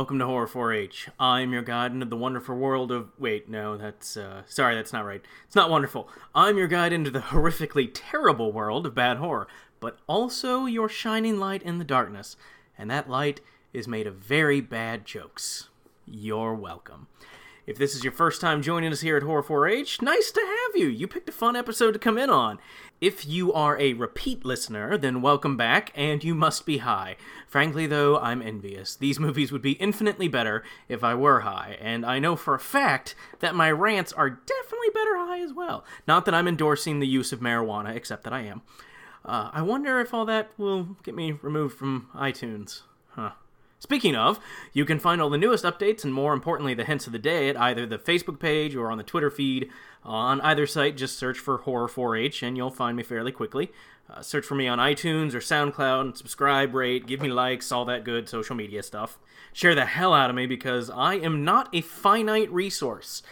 welcome to Horror 4H. I'm your guide into the wonderful world of... Wait, no, that's... Sorry, that's not right. It's not wonderful. I'm your guide into the horrifically terrible world of bad horror, but also your shining light in the darkness, and that light is made of very bad jokes. You're welcome. If this is your first time joining us here at Horror 4H, nice to have you. You picked a fun episode to come in on. If you are a repeat listener, then welcome back, and you must be high. Frankly, though, I'm envious. These movies would be infinitely better if I were high, and I know for a fact that my rants are definitely better high as well. Not that I'm endorsing the use of marijuana, except that I am. I wonder if all that will get me removed from iTunes. Huh. Speaking of, you can find all the newest updates and, more importantly, the hints of the day at either the Facebook page or on the Twitter feed. On either site, just search for Horror 4H and you'll find me fairly quickly. Search for me on iTunes or SoundCloud and subscribe, rate, give me likes, all that good social media stuff. Share the hell out of me because I am not a finite resource.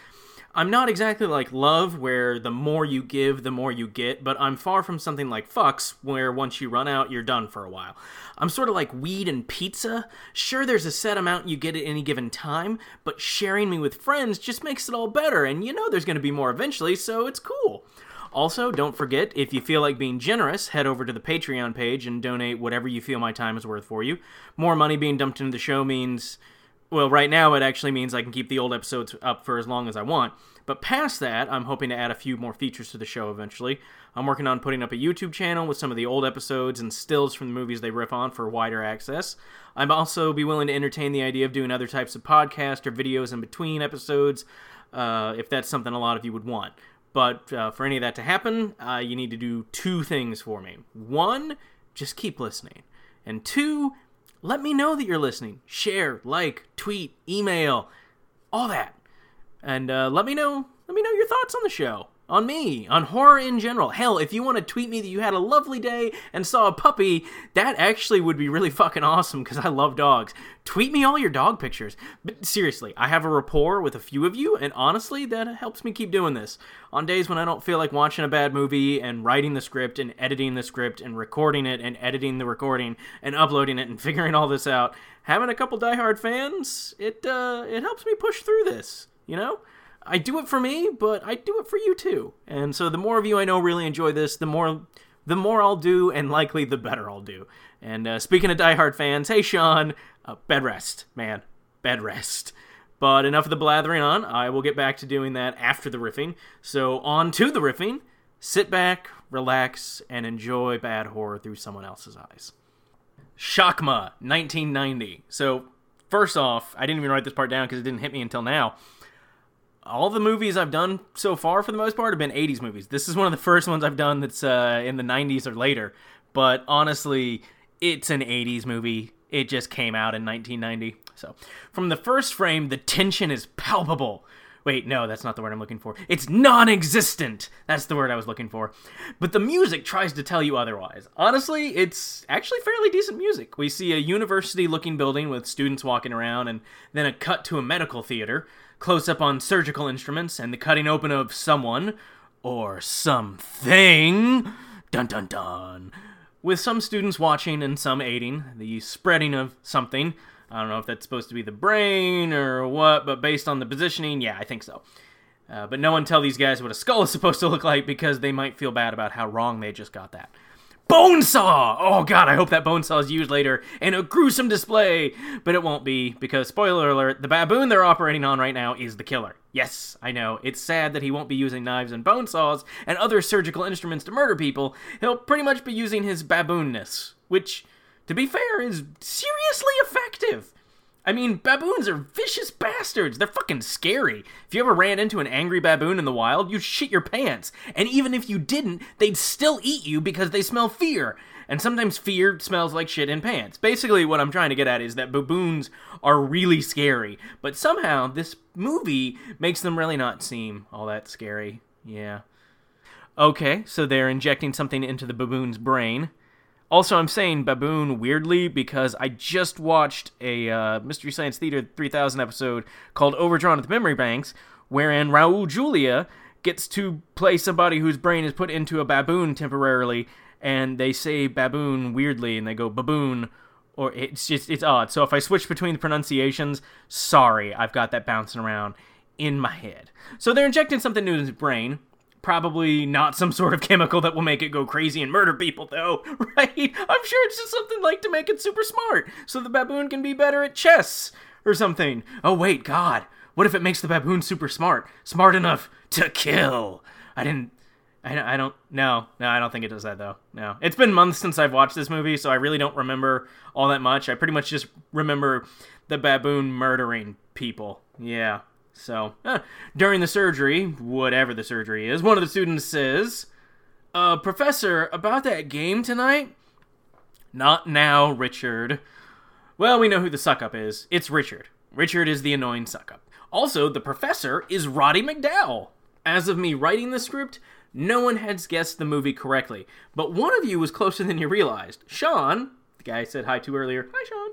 I'm not exactly like love, where the more you give, the more you get, but I'm far from something like fucks, where once you run out, you're done for a while. I'm sort of like weed and pizza. Sure, there's a set amount you get at any given time, but sharing me with friends just makes it all better, and you know there's going to be more eventually, so it's cool. Also, don't forget, if you feel like being generous, head over to the Patreon page and donate whatever you feel my time is worth for you. More money being dumped into the show means... Well, right now it actually means I can keep the old episodes up for as long as I want, but past that, I'm hoping to add a few more features to the show eventually. I'm working on putting up a YouTube channel with some of the old episodes and stills from the movies they riff on for wider access. I'd also be willing to entertain the idea of doing other types of podcasts or videos in between episodes, if that's something a lot of you would want. But for any of that to happen, you need to do two things for me. One, just keep listening. And two... let me know that you're listening. Share, like, tweet, email, all that. And let me know your thoughts on the show, on me, on horror in general. Hell, if you want to tweet me that you had a lovely day and saw a puppy, that actually would be really fucking awesome because I love dogs. Tweet me all your dog pictures. But seriously, I have a rapport with a few of you, and honestly, that helps me keep doing this. On days when I don't feel like watching a bad movie and writing the script and editing the script and recording it and editing the recording and uploading it and figuring all this out, having a couple Diehard fans, it helps me push through this, you know? I do it for me, but I do it for you too. And so the more of you I know really enjoy this, the more I'll do, and likely the better I'll do. And speaking of Diehard fans, hey Sean, bed rest, man. Bed rest. But enough of the blathering on. I will get back to doing that after the riffing. So on to the riffing. Sit back, relax, and enjoy bad horror through someone else's eyes. Shakma, 1990. So first off, I didn't even write this part down because it didn't hit me until now. All the movies I've done so far, for the most part, have been 80s movies. This is one of the first ones I've done that's in the 90s or later. But honestly, it's an 80s movie. It just came out in 1990. So, from the first frame, the tension is palpable. Wait, no, that's not the word I'm looking for. It's non-existent. That's the word I was looking for. But the music tries to tell you otherwise. Honestly, it's actually fairly decent music. We see a university-looking building with students walking around, and then a cut to a medical theater, close-up on surgical instruments, and the cutting open of someone, or something, dun-dun-dun, with some students watching and some aiding, the spreading of something. I don't know if that's supposed to be the brain or what, but based on the positioning, yeah, I think so. But no one tell these guys what a skull is supposed to look like because they might feel bad about how wrong they just got that. Bone saw! Oh god, I hope that bone saw is used later in a gruesome display! But it won't be, because, spoiler alert, the baboon they're operating on right now is the killer. Yes, I know, it's sad that he won't be using knives and bone saws and other surgical instruments to murder people. He'll pretty much be using his baboonness, which... to be fair, is seriously effective. I mean, baboons are vicious bastards. They're fucking scary. If you ever ran into an angry baboon in the wild, you'd shit your pants. And even if you didn't, they'd still eat you because they smell fear. And sometimes fear smells like shit in pants. Basically, what I'm trying to get at is that baboons are really scary. But somehow, this movie makes them really not seem all that scary. Yeah. Okay, so they're injecting something into the baboon's brain. Also, I'm saying baboon weirdly because I just watched a Mystery Science Theater 3000 episode called Overdrawn at the Memory Banks, wherein Raúl Julia gets to play somebody whose brain is put into a baboon temporarily, and they say baboon weirdly, and they go baboon or it's odd. So if I switch between the pronunciations, sorry, I've got that bouncing around in my head. So they're injecting something new in his brain. Probably not some sort of chemical that will make it go crazy and murder people, though, right? I'm sure it's just something like to make it super smart, so the baboon can be better at chess or something. Oh, wait, God. What if it makes the baboon super smart? Smart enough to kill. I don't think it does that, though. No. It's been months since I've watched this movie, so I really don't remember all that much. I pretty much just remember the baboon murdering people. Yeah. So, during the surgery, whatever the surgery is, one of the students says, Professor, about that game tonight? Not now, Richard. Well, we know who the suck-up is. It's Richard. Richard is the annoying suck-up. Also, the professor is Roddy McDowell. As of me writing the script, no one had guessed the movie correctly. But one of you was closer than you realized. Sean, the guy I said hi to earlier, hi Sean,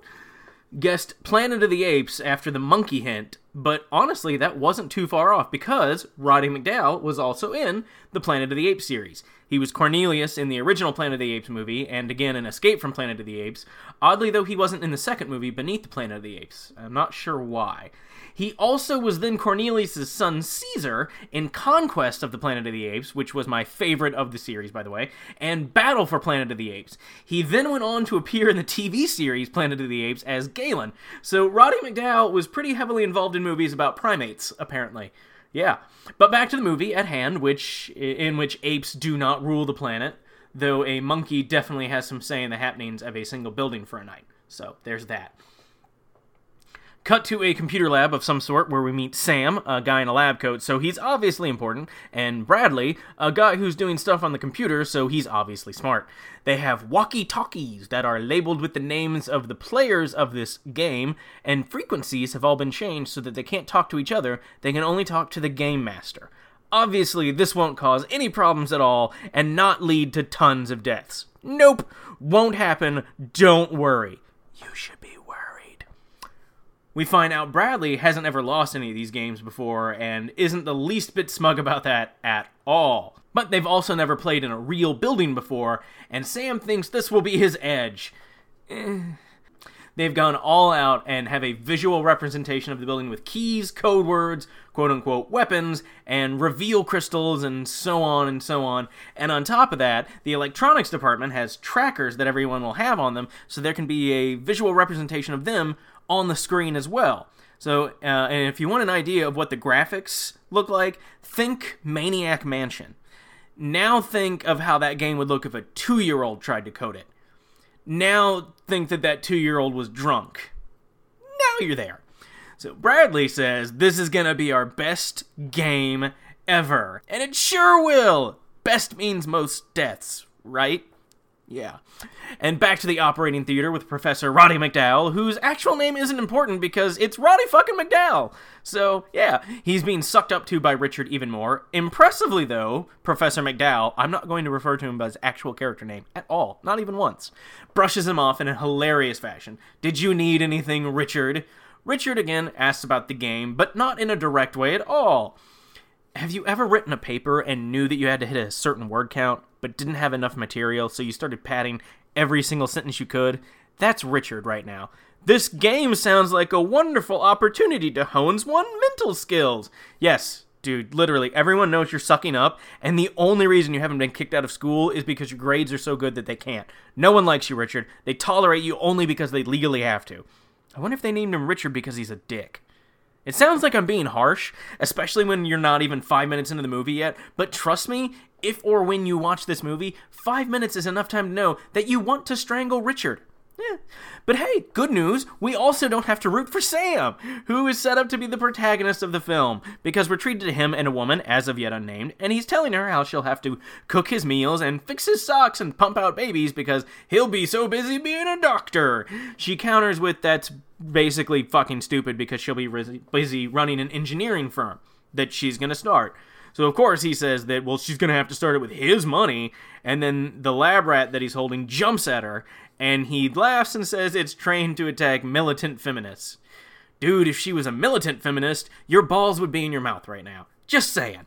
guessed Planet of the Apes after the monkey hint. But honestly, that wasn't too far off because Roddy McDowell was also in the Planet of the Apes series. He was Cornelius in the original Planet of the Apes movie, and again in Escape from Planet of the Apes. Oddly, though, he wasn't in the second movie, Beneath the Planet of the Apes. I'm not sure why. He also was then Cornelius' son Caesar in Conquest of the Planet of the Apes, which was my favorite of the series, by the way, and Battle for Planet of the Apes. He then went on to appear in the TV series Planet of the Apes as Galen. So Roddy McDowell was pretty heavily involved in movies about primates, apparently. Yeah. But back to the movie at hand, in which apes do not rule the planet, though a monkey definitely has some say in the happenings of a single building for a night. So there's that. Cut to a computer lab of some sort where we meet Sam, a guy in a lab coat, so he's obviously important, and Bradley, a guy who's doing stuff on the computer, so he's obviously smart. They have walkie-talkies that are labeled with the names of the players of this game, and frequencies have all been changed so that they can't talk to each other, they can only talk to the game master. Obviously, this won't cause any problems at all, and not lead to tons of deaths. Nope, won't happen, don't worry. You should be worried. We find out Bradley hasn't ever lost any of these games before and isn't the least bit smug about that at all. But they've also never played in a real building before, and Sam thinks this will be his edge. They've gone all out and have a visual representation of the building with keys, code words, quote-unquote weapons, and reveal crystals, and so on and so on. And on top of that, the electronics department has trackers that everyone will have on them, so there can be a visual representation of them on the screen as well. So, and if you want an idea of what the graphics look like, think Maniac Mansion. Now think of how that game would look if a 2-year-old tried to code it. Now think that 2-year-old was drunk. Now you're there. So Bradley says, this is going to be our best game ever. And it sure will. Best means most deaths, right? Yeah. And back to the operating theater with Professor Roddy McDowell, whose actual name isn't important because it's Roddy fucking McDowell. So, yeah, he's being sucked up to by Richard even more. Impressively, though, Professor McDowell, I'm not going to refer to him by his actual character name at all, not even once, brushes him off in a hilarious fashion. Did you need anything, Richard? Richard, again, asks about the game, but not in a direct way at all. Have you ever written a paper and knew that you had to hit a certain word count, but didn't have enough material, so you started padding every single sentence you could? That's Richard right now. This game sounds like a wonderful opportunity to hone one's mental skills. Yes, dude, literally, everyone knows you're sucking up, and the only reason you haven't been kicked out of school is because your grades are so good that they can't. No one likes you, Richard. They tolerate you only because they legally have to. I wonder if they named him Richard because he's a dick. It sounds like I'm being harsh, especially when you're not even 5 minutes into the movie yet, but trust me, if or when you watch this movie, 5 minutes is enough time to know that you want to strangle Richard. Yeah. But hey, good news, we also don't have to root for Sam, who is set up to be the protagonist of the film, because we're treated to him and a woman, as of yet unnamed, and he's telling her how she'll have to cook his meals and fix his socks and pump out babies because he'll be so busy being a doctor. She counters with that's basically fucking stupid because she'll be busy running an engineering firm that she's going to start. So, of course, he says that, well, she's going to have to start it with his money, and then the lab rat that he's holding jumps at her, and he laughs and says it's trained to attack militant feminists. Dude, if she was a militant feminist, your balls would be in your mouth right now. Just saying.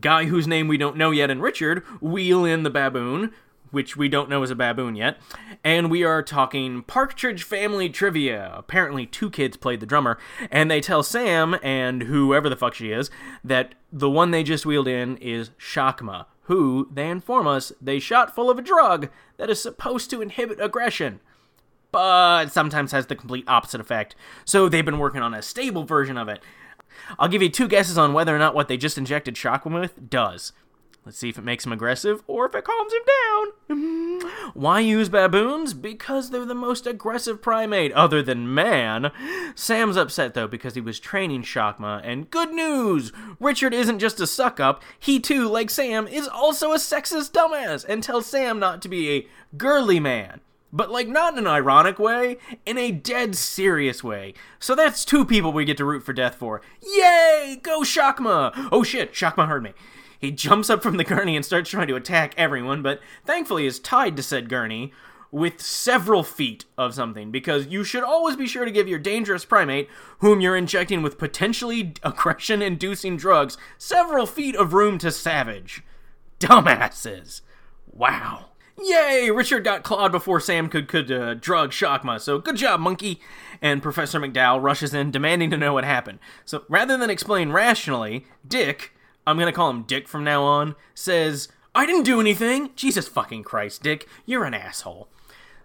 Guy whose name we don't know yet and Richard wheel in the baboon, which we don't know is a baboon yet, and we are talking Partridge Family trivia. Apparently two kids played the drummer, and they tell Sam, and whoever the fuck she is, that the one they just wheeled in is Shakma, who, they inform us, they shot full of a drug that is supposed to inhibit aggression, but sometimes has the complete opposite effect, so they've been working on a stable version of it. I'll give you two guesses on whether or not what they just injected Shakma with does. Let's see if it makes him aggressive or if it calms him down. Why use baboons? Because they're the most aggressive primate other than man. Sam's upset, though, because he was training Shakma, and good news! Richard isn't just a suck-up. He, too, like Sam, is also a sexist dumbass and tells Sam not to be a girly man. But, like, not in an ironic way, in a dead serious way. So that's two people we get to root for death for. Yay! Go Shakma! Oh shit, Shakma heard me. He jumps up from the gurney and starts trying to attack everyone, but thankfully is tied to said gurney with several feet of something, because you should always be sure to give your dangerous primate, whom you're injecting with potentially aggression-inducing drugs, several feet of room to savage. Dumbasses. Wow. Yay! Richard got clawed before Sam could drug Shakma, so good job, monkey! And Professor McDowell rushes in, demanding to know what happened. So, rather than explain rationally, Dick... I'm gonna call him Dick from now on, says, I didn't do anything! Jesus fucking Christ, Dick, you're an asshole.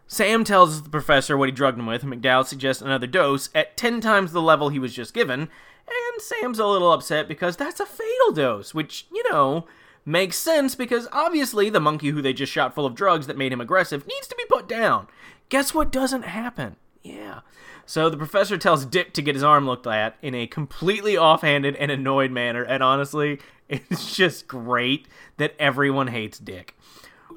Sam tells the professor what he drugged him with, and McDowell suggests another dose at 10 times the level he was just given, and Sam's a little upset because that's a fatal dose, which, you know, makes sense because obviously the monkey who they just shot full of drugs that made him aggressive needs to be put down. Guess what doesn't happen? Yeah. So the professor tells Dick to get his arm looked at in a completely offhanded and annoyed manner, and honestly, it's just great that everyone hates Dick.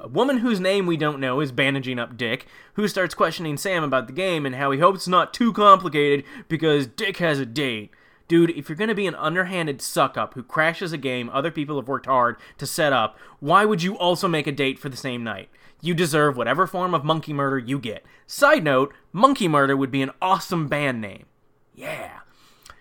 A woman whose name we don't know is bandaging up Dick, who starts questioning Sam about the game and how he hopes it's not too complicated because Dick has a date. Dude, if you're going to be an underhanded suck-up who crashes a game other people have worked hard to set up, why would you also make a date for the same night? You deserve whatever form of monkey murder you get. Side note, Monkey Murder would be an awesome band name. Yeah.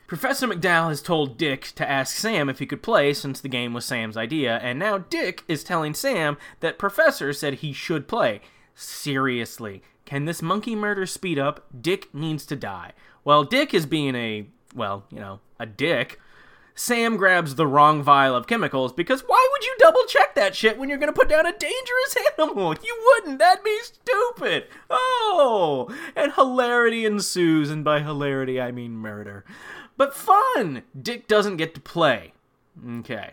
Professor McDowell has told Dick to ask Sam if he could play since the game was Sam's idea, and now Dick is telling Sam that Professor said he should play. Seriously, can this Monkey Murder speed up? Dick needs to die. Well, Dick is being a dick. Sam grabs the wrong vial of chemicals because why would you double-check that shit when you're going to put down a dangerous animal? You wouldn't. That'd be stupid. Oh, and hilarity ensues, and by hilarity I mean murder. But fun! Dick doesn't get to play. Okay.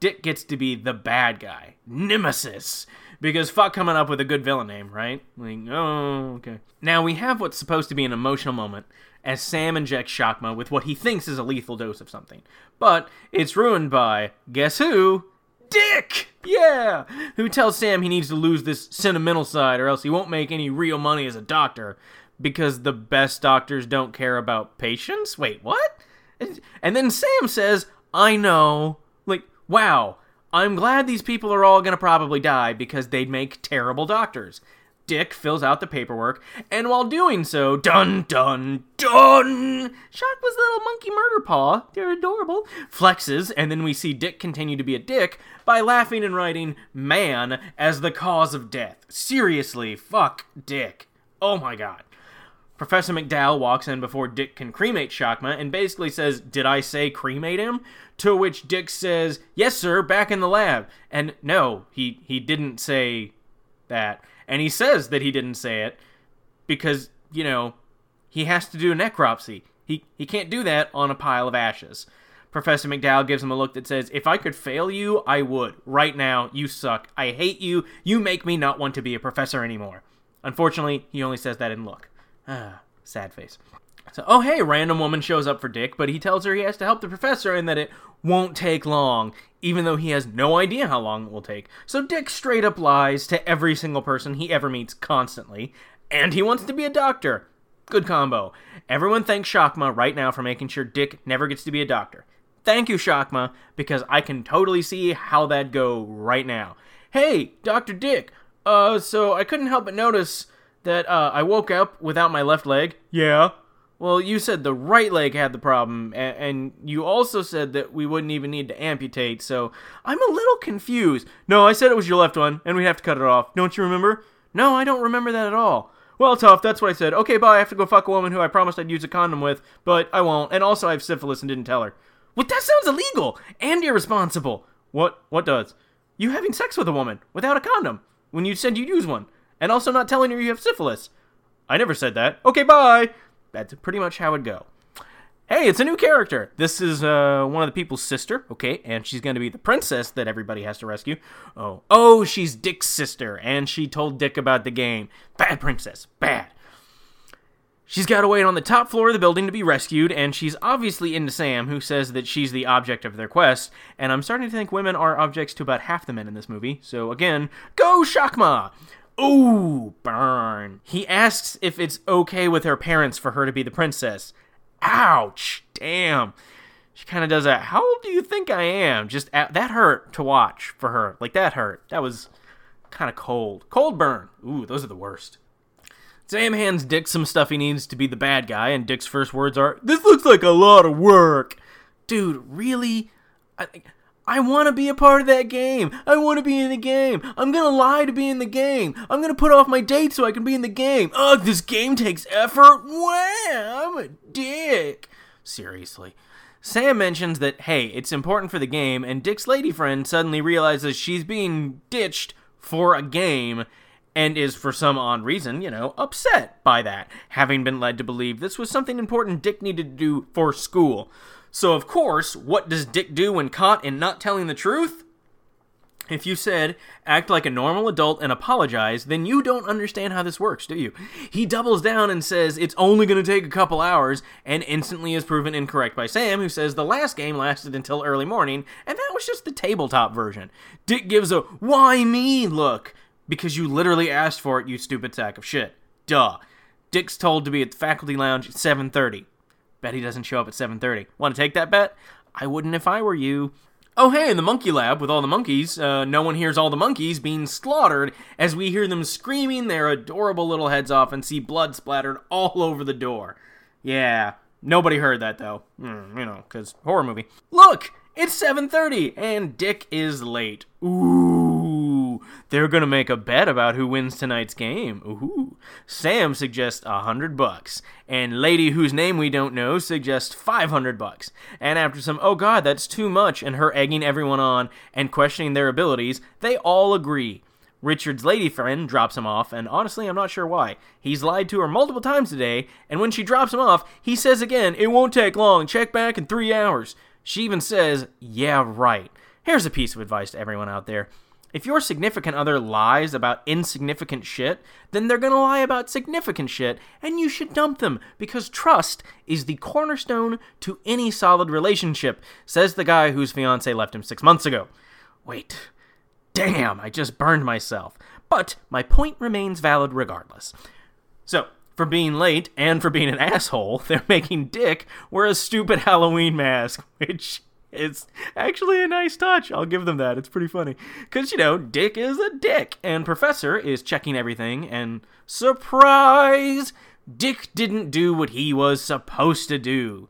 Dick gets to be the bad guy. Nemesis. Because fuck coming up with a good villain name, right? Like, oh, okay. Now we have what's supposed to be an emotional moment as Sam injects Shakma with what he thinks is a lethal dose of something. But it's ruined by, guess who? Dick! Yeah! Who tells Sam he needs to lose this sentimental side or else he won't make any real money as a doctor. Because the best doctors don't care about patients? Wait, what? And then Sam says, I know. Like, wow. I'm glad these people are all going to probably die because they'd make terrible doctors. Dick fills out the paperwork, and while doing so, dun dun dun, Shakma's little monkey murder paw, they're adorable, flexes, and then we see Dick continue to be a dick by laughing and writing man as the cause of death. Seriously, fuck Dick. Oh my god. Professor McDowell walks in before Dick can cremate Shakma and basically says, did I say cremate him? To which Dick says, yes, sir, back in the lab. And no, he didn't say that. And he says that he didn't say it because, you know, he has to do a necropsy. He can't do that on a pile of ashes. Professor McDowell gives him a look that says, if I could fail you, I would. Right now, you suck. I hate you. You make me not want to be a professor anymore. Unfortunately, he only says that in look. Ah, sad face. So, oh hey, random woman shows up for Dick, but he tells her he has to help the professor and that it won't take long, even though he has no idea how long it will take. So Dick straight up lies to every single person he ever meets constantly, and he wants to be a doctor. Good combo. Everyone thanks Shakma right now for making sure Dick never gets to be a doctor. Thank you, Shakma, because I can totally see how that'd go right now. Hey, Dr. Dick, so I couldn't help but notice that I woke up without my left leg. Yeah. Well, you said the right leg had the problem, and you also said that we wouldn't even need to amputate, so I'm a little confused. No, I said it was your left one, and we'd have to cut it off. Don't you remember? No, I don't remember that at all. Well, Toph, that's what I said. Okay, bye, I have to go fuck a woman who I promised I'd use a condom with, but I won't, and also I have syphilis and didn't tell her. What? That sounds illegal and irresponsible. What does? You having sex with a woman without a condom when you said you'd use one, and also not telling her you have syphilis. I never said that. Okay, bye. That's pretty much how it go. Hey, it's a new character. This is one of the people's sister, okay, and she's going to be the princess that everybody has to rescue. Oh, she's Dick's sister, and she told Dick about the game. Bad princess, bad. She's got to wait on the top floor of the building to be rescued, and she's obviously into Sam, who says that she's the object of their quest, and I'm starting to think women are objects to about half the men in this movie, so again, go Shakma! Ooh, burn. He asks if it's okay with her parents for her to be the princess. Ouch, damn. She kind of does that, how old do you think I am? Just, that hurt to watch for her. Like, that hurt. That was kind of cold. Cold burn. Ooh, those are the worst. Sam hands Dick some stuff he needs to be the bad guy, and Dick's first words are, this looks like a lot of work. Dude, really? I want to be a part of that game. I want to be in the game. I'm going to lie to be in the game. I'm going to put off my date so I can be in the game. Ugh, this game takes effort. Wow, I'm a dick. Seriously. Sam mentions that, hey, it's important for the game, and Dick's lady friend suddenly realizes she's being ditched for a game and is, for some odd reason, you know, upset by that, having been led to believe this was something important Dick needed to do for school. So, of course, what does Dick do when caught in not telling the truth? If you said, act like a normal adult and apologize, then you don't understand how this works, do you? He doubles down and says it's only going to take a couple hours, and instantly is proven incorrect by Sam, who says the last game lasted until early morning, and that was just the tabletop version. Dick gives a, why me look, because you literally asked for it, you stupid sack of shit. Duh. Dick's told to be at the faculty lounge at 7:30. Bet he doesn't show up at 7:30. Want to take that bet? I wouldn't if I were you. Oh, hey, in the monkey lab with all the monkeys, no one hears all the monkeys being slaughtered as we hear them screaming their adorable little heads off and see blood splattered all over the door. Yeah, nobody heard that, though. You know, because horror movie. Look, it's 7:30, and Dick is late. Ooh, they're going to make a bet about who wins tonight's game. Ooh. Sam suggests $100, and lady whose name we don't know suggests $500. And after some, oh god, that's too much, and her egging everyone on and questioning their abilities, they all agree. Richard's lady friend drops him off, and honestly, I'm not sure why. He's lied to her multiple times today, and when she drops him off, he says again, it won't take long, check back in 3 hours. She even says, yeah, right. Here's a piece of advice to everyone out there. If your significant other lies about insignificant shit, then they're going to lie about significant shit, and you should dump them, because trust is the cornerstone to any solid relationship, says the guy whose fiancé left him 6 months ago. Wait. Damn, I just burned myself. But my point remains valid regardless. So, for being late and for being an asshole, they're making Dick wear a stupid Halloween mask, which... it's actually a nice touch. I'll give them that. It's pretty funny. Because, you know, Dick is a dick. And Professor is checking everything. And surprise! Dick didn't do what he was supposed to do.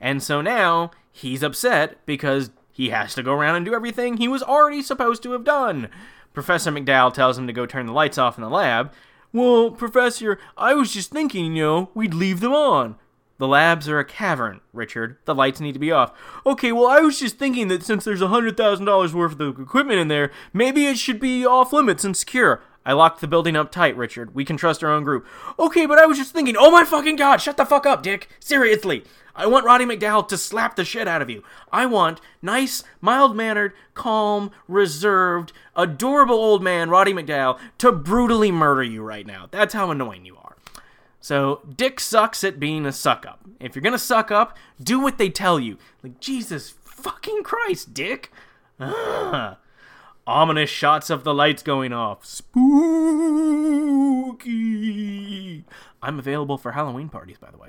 And so now, he's upset because he has to go around and do everything he was already supposed to have done. Professor McDowell tells him to go turn the lights off in the lab. Well, Professor, I was just thinking, you know, we'd leave them on. The labs are a cavern, Richard. The lights need to be off. Okay, well, I was just thinking that since there's $100,000 worth of equipment in there, maybe it should be off limits and secure. I locked the building up tight, Richard. We can trust our own group. Okay, but I was just thinking, oh my fucking god, shut the fuck up, Dick. Seriously. I want Roddy McDowell to slap the shit out of you. I want nice, mild-mannered, calm, reserved, adorable old man Roddy McDowell to brutally murder you right now. That's how annoying you are. So, Dick sucks at being a suck-up. If you're gonna suck up, do what they tell you. Like, Jesus fucking Christ, Dick! Ominous shots of the lights going off. Spooky! I'm available for Halloween parties, by the way.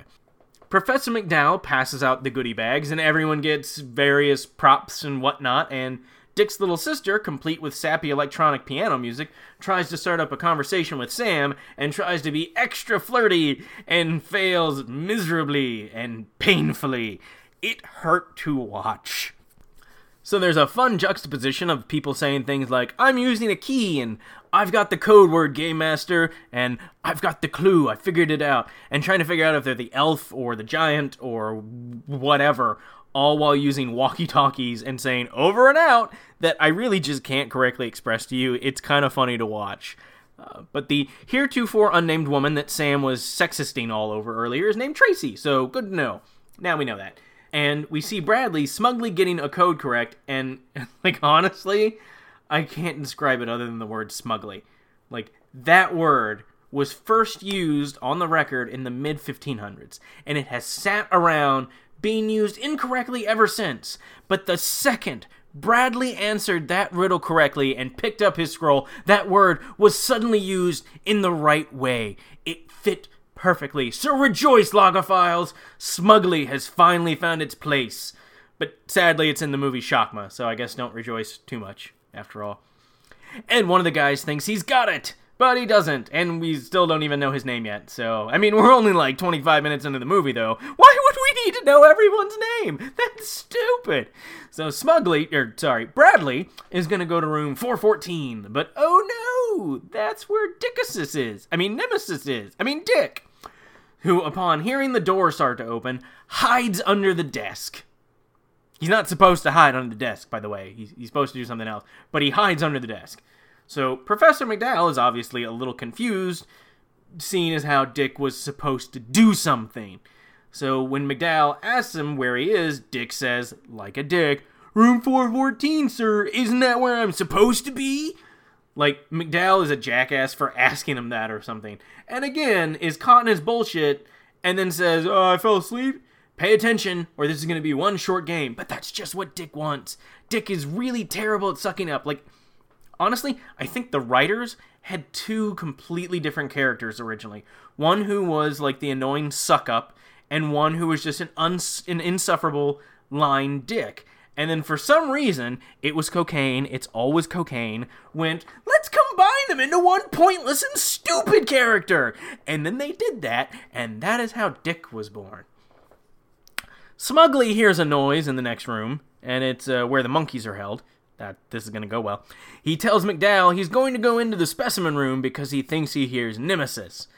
Professor McDowell passes out the goodie bags, and everyone gets various props and whatnot, and Dick's little sister, complete with sappy electronic piano music, tries to start up a conversation with Sam and tries to be extra flirty and fails miserably and painfully. It hurt to watch. So there's a fun juxtaposition of people saying things like, I'm using a key, and I've got the code word, Game Master, and I've got the clue, I figured it out, and trying to figure out if they're the elf or the giant or whatever, all while using walkie-talkies and saying over and out that I really just can't correctly express to you. It's kind of funny to watch. But the heretofore unnamed woman that Sam was sexisting all over earlier is named Tracy, so good to know. Now we know that. And we see Bradley smugly getting a code correct, and, like, honestly, I can't describe it other than the word smugly. Like, that word was first used on the record in the mid-1500s, and it has sat around being used incorrectly ever since. But the second Bradley answered that riddle correctly and picked up his scroll, that word was suddenly used in the right way. It fit perfectly. So rejoice, Logophiles! Smugly has finally found its place. But sadly, it's in the movie Shakma, so I guess don't rejoice too much, after all. And one of the guys thinks he's got it, but he doesn't, and we still don't even know his name yet, so... I mean, we're only like 25 minutes into the movie, though. Why would we need to know everyone's name? That's stupid! So Bradley is gonna go to room 414, but oh no! That's where Nemesis is. Dick! Who, upon hearing the door start to open, hides under the desk. He's not supposed to hide under the desk, by the way. He's supposed to do something else, but he hides under the desk. So, Professor McDowell is obviously a little confused, seeing as how Dick was supposed to do something. So, when McDowell asks him where he is, Dick says, like a dick, Room 414, sir, isn't that where I'm supposed to be? Like, McDowell is a jackass for asking him that or something. And again, is caught in his bullshit, and then says, oh, I fell asleep. Pay attention, or this is going to be one short game. But that's just what Dick wants. Dick is really terrible at sucking up, like... Honestly, I think the writers had two completely different characters originally. One who was, like, the annoying suck-up, and one who was just an insufferable lying dick. And then for some reason, it was cocaine, it's always cocaine, went, let's combine them into one pointless and stupid character! And then they did that, and that is how Dick was born. Smugly hears a noise in the next room, and it's where the monkeys are held. This is going to go well. He tells McDowell he's going to go into the specimen room because he thinks he hears Nemesis.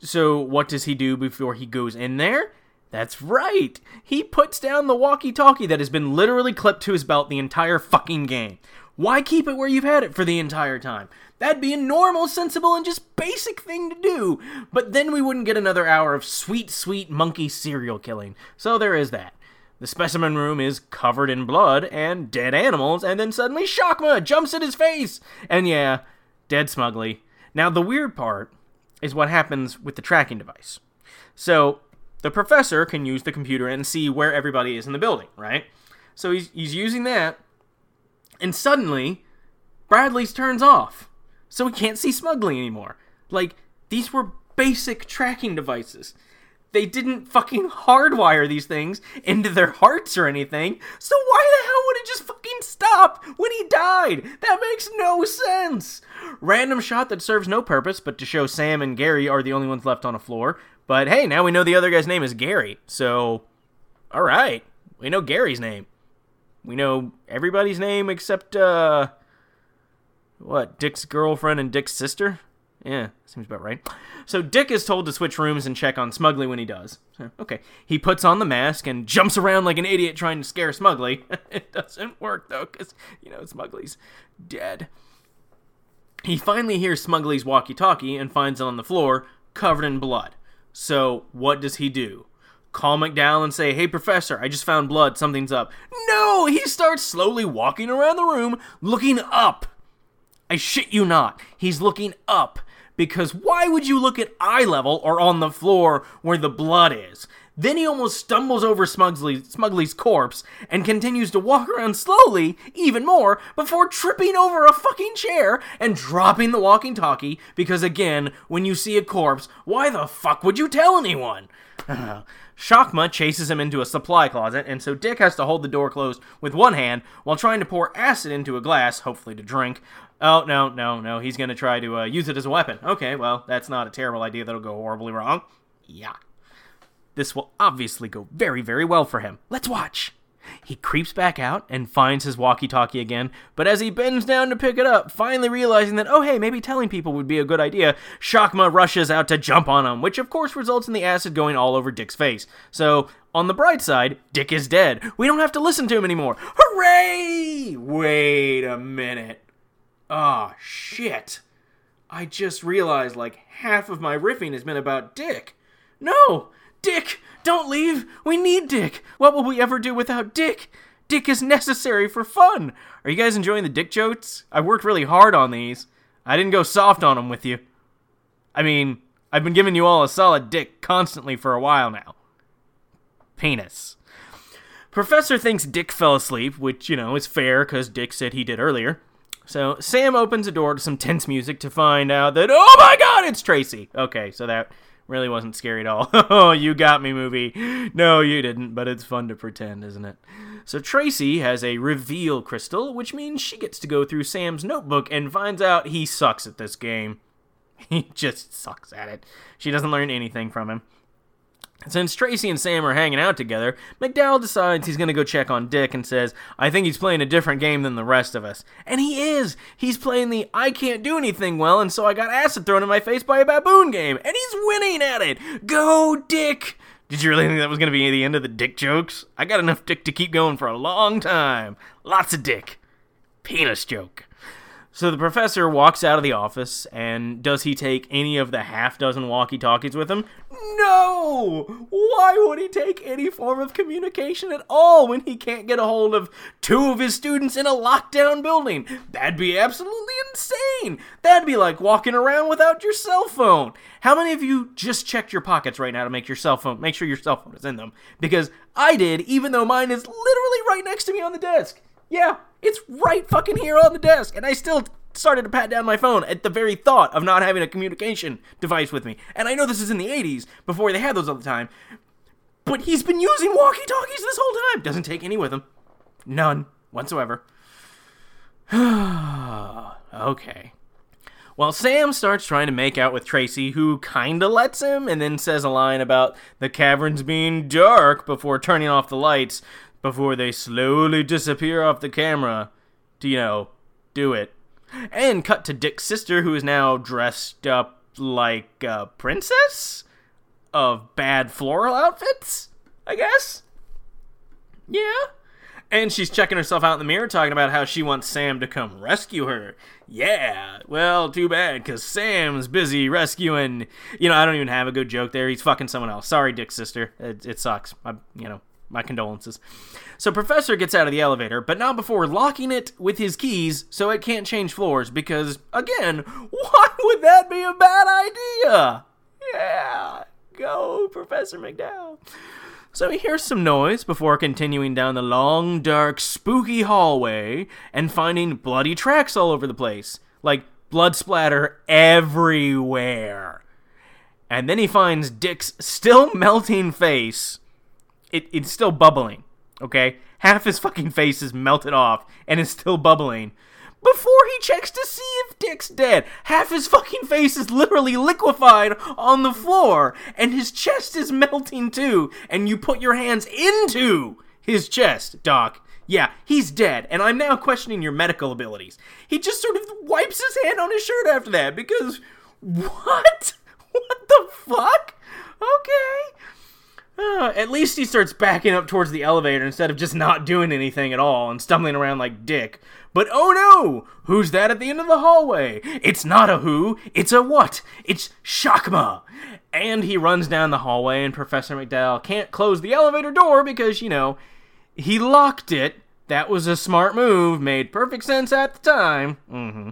So what does he do before he goes in there? That's right. He puts down the walkie-talkie that has been literally clipped to his belt the entire fucking game. Why keep it where you've had it for the entire time? That'd be a normal, sensible, and just basic thing to do. But then we wouldn't get another hour of sweet, sweet monkey serial killing. So there is that. The specimen room is covered in blood and dead animals, and then suddenly Shakma jumps at his face! And yeah, dead Smugly. Now, the weird part is what happens with the tracking device. So, the professor can use the computer and see where everybody is in the building, right? So he's using that, and suddenly, Bradley's turns off. So we can't see Smugly anymore. Like, these were basic tracking devices. They didn't fucking hardwire these things into their hearts or anything, so why the hell would it just fucking stop when he died? That makes no sense! Random shot that serves no purpose but to show Sam and Gary are the only ones left on a floor, but hey, now we know the other guy's name is Gary, so... Alright, we know Gary's name. We know everybody's name except, Dick's girlfriend and Dick's sister? Yeah, seems about right. So Dick is told to switch rooms and check on Smugly when he does. Okay. He puts on the mask and jumps around like an idiot trying to scare Smugly. It doesn't work, though, because, Smugly's dead. He finally hears Smugly's walkie-talkie and finds it on the floor, covered in blood. So what does he do? Call McDowell and say, hey, Professor, I just found blood. Something's up. No! He starts slowly walking around the room, looking up. I shit you not. He's looking up. Because why would you look at eye level or on the floor where the blood is? Then he almost stumbles over Smugly's corpse and continues to walk around slowly, even more, before tripping over a fucking chair and dropping the walkie-talkie, because again, when you see a corpse, why the fuck would you tell anyone? Shakma chases him into a supply closet, and so Dick has to hold the door closed with one hand while trying to pour acid into a glass, hopefully to drink. Oh, no, he's going to try to use it as a weapon. Okay, well, that's not a terrible idea that'll go horribly wrong. Yeah. This will obviously go very, very well for him. Let's watch. He creeps back out and finds his walkie-talkie again, but as he bends down to pick it up, finally realizing that, oh hey, maybe telling people would be a good idea, Shakma rushes out to jump on him, which of course results in the acid going all over Dick's face. So, on the bright side, Dick is dead. We don't have to listen to him anymore. Hooray! Wait a minute. Ah, shit. I just realized like half of my riffing has been about Dick. No! Dick! Don't leave! We need Dick! What will we ever do without Dick? Dick is necessary for fun! Are you guys enjoying the Dick jokes? I worked really hard on these. I didn't go soft on them with you. I mean, I've been giving you all a solid Dick constantly for a while now. Penis. Professor thinks Dick fell asleep, which, you know, is fair because Dick said he did earlier. So, Sam opens the door to some tense music to find out that, oh my god, it's Tracy! Okay, so that really wasn't scary at all. Oh, you got me, movie. No, you didn't, but it's fun to pretend, isn't it? So Tracy has a reveal crystal, which means she gets to go through Sam's notebook and finds out he sucks at this game. He just sucks at it. She doesn't learn anything from him. Since Tracy and Sam are hanging out together, McDowell decides he's going to go check on Dick and says, I think he's playing a different game than the rest of us. And he is! He's playing the I can't do anything well and so I got acid thrown in my face by a baboon game, and he's winning at it! Go, Dick! Did you really think that was going to be the end of the Dick jokes? I got enough Dick to keep going for a long time. Lots of Dick. Penis joke. So the professor walks out of the office, and does he take any of the half-dozen walkie-talkies with him? No! Why would he take any form of communication at all when he can't get a hold of two of his students in a lockdown building? That'd be absolutely insane! That'd be like walking around without your cell phone! How many of you just checked your pockets right now to make sure your cell phone is in them? Because I did, even though mine is literally right next to me on the desk. Yeah, it's right fucking here on the desk, and I still started to pat down my phone at the very thought of not having a communication device with me. And I know this is in the 80s, before they had those all the time, but he's been using walkie-talkies this whole time. Doesn't take any with him. None. Whatsoever. Okay. Well, Sam starts trying to make out with Tracy, who kinda lets him, and then says a line about the caverns being dark before turning off the lights, before they slowly disappear off the camera to, you know, do it. And cut to Dick's sister, who is now dressed up like a princess? Of bad floral outfits, I guess? Yeah. And she's checking herself out in the mirror, talking about how she wants Sam to come rescue her. Yeah, well, too bad, because Sam's busy rescuing... You know, I don't even have a good joke there. He's fucking someone else. Sorry, Dick's sister. It sucks. My condolences. So Professor gets out of the elevator, but not before locking it with his keys so it can't change floors, because, again, why would that be a bad idea? Yeah, go Professor McDowell. So he hears some noise before continuing down the long, dark, spooky hallway and finding bloody tracks all over the place, like blood splatter everywhere. And then he finds Dick's still melting face. It's still bubbling, okay? Half his fucking face is melted off and is still bubbling. Before he checks to see if Dick's dead, half his fucking face is literally liquefied on the floor, and his chest is melting too, and you put your hands into his chest, Doc. Yeah, he's dead, and I'm now questioning your medical abilities. He just sort of wipes his hand on his shirt after that, because what? What the fuck? Okay. At least he starts backing up towards the elevator instead of just not doing anything at all and stumbling around like Dick. But oh no! Who's that at the end of the hallway? It's not a who, it's a what. It's Shakma! And he runs down the hallway, and Professor McDowell can't close the elevator door because, you know, he locked it. That was a smart move, made perfect sense at the time.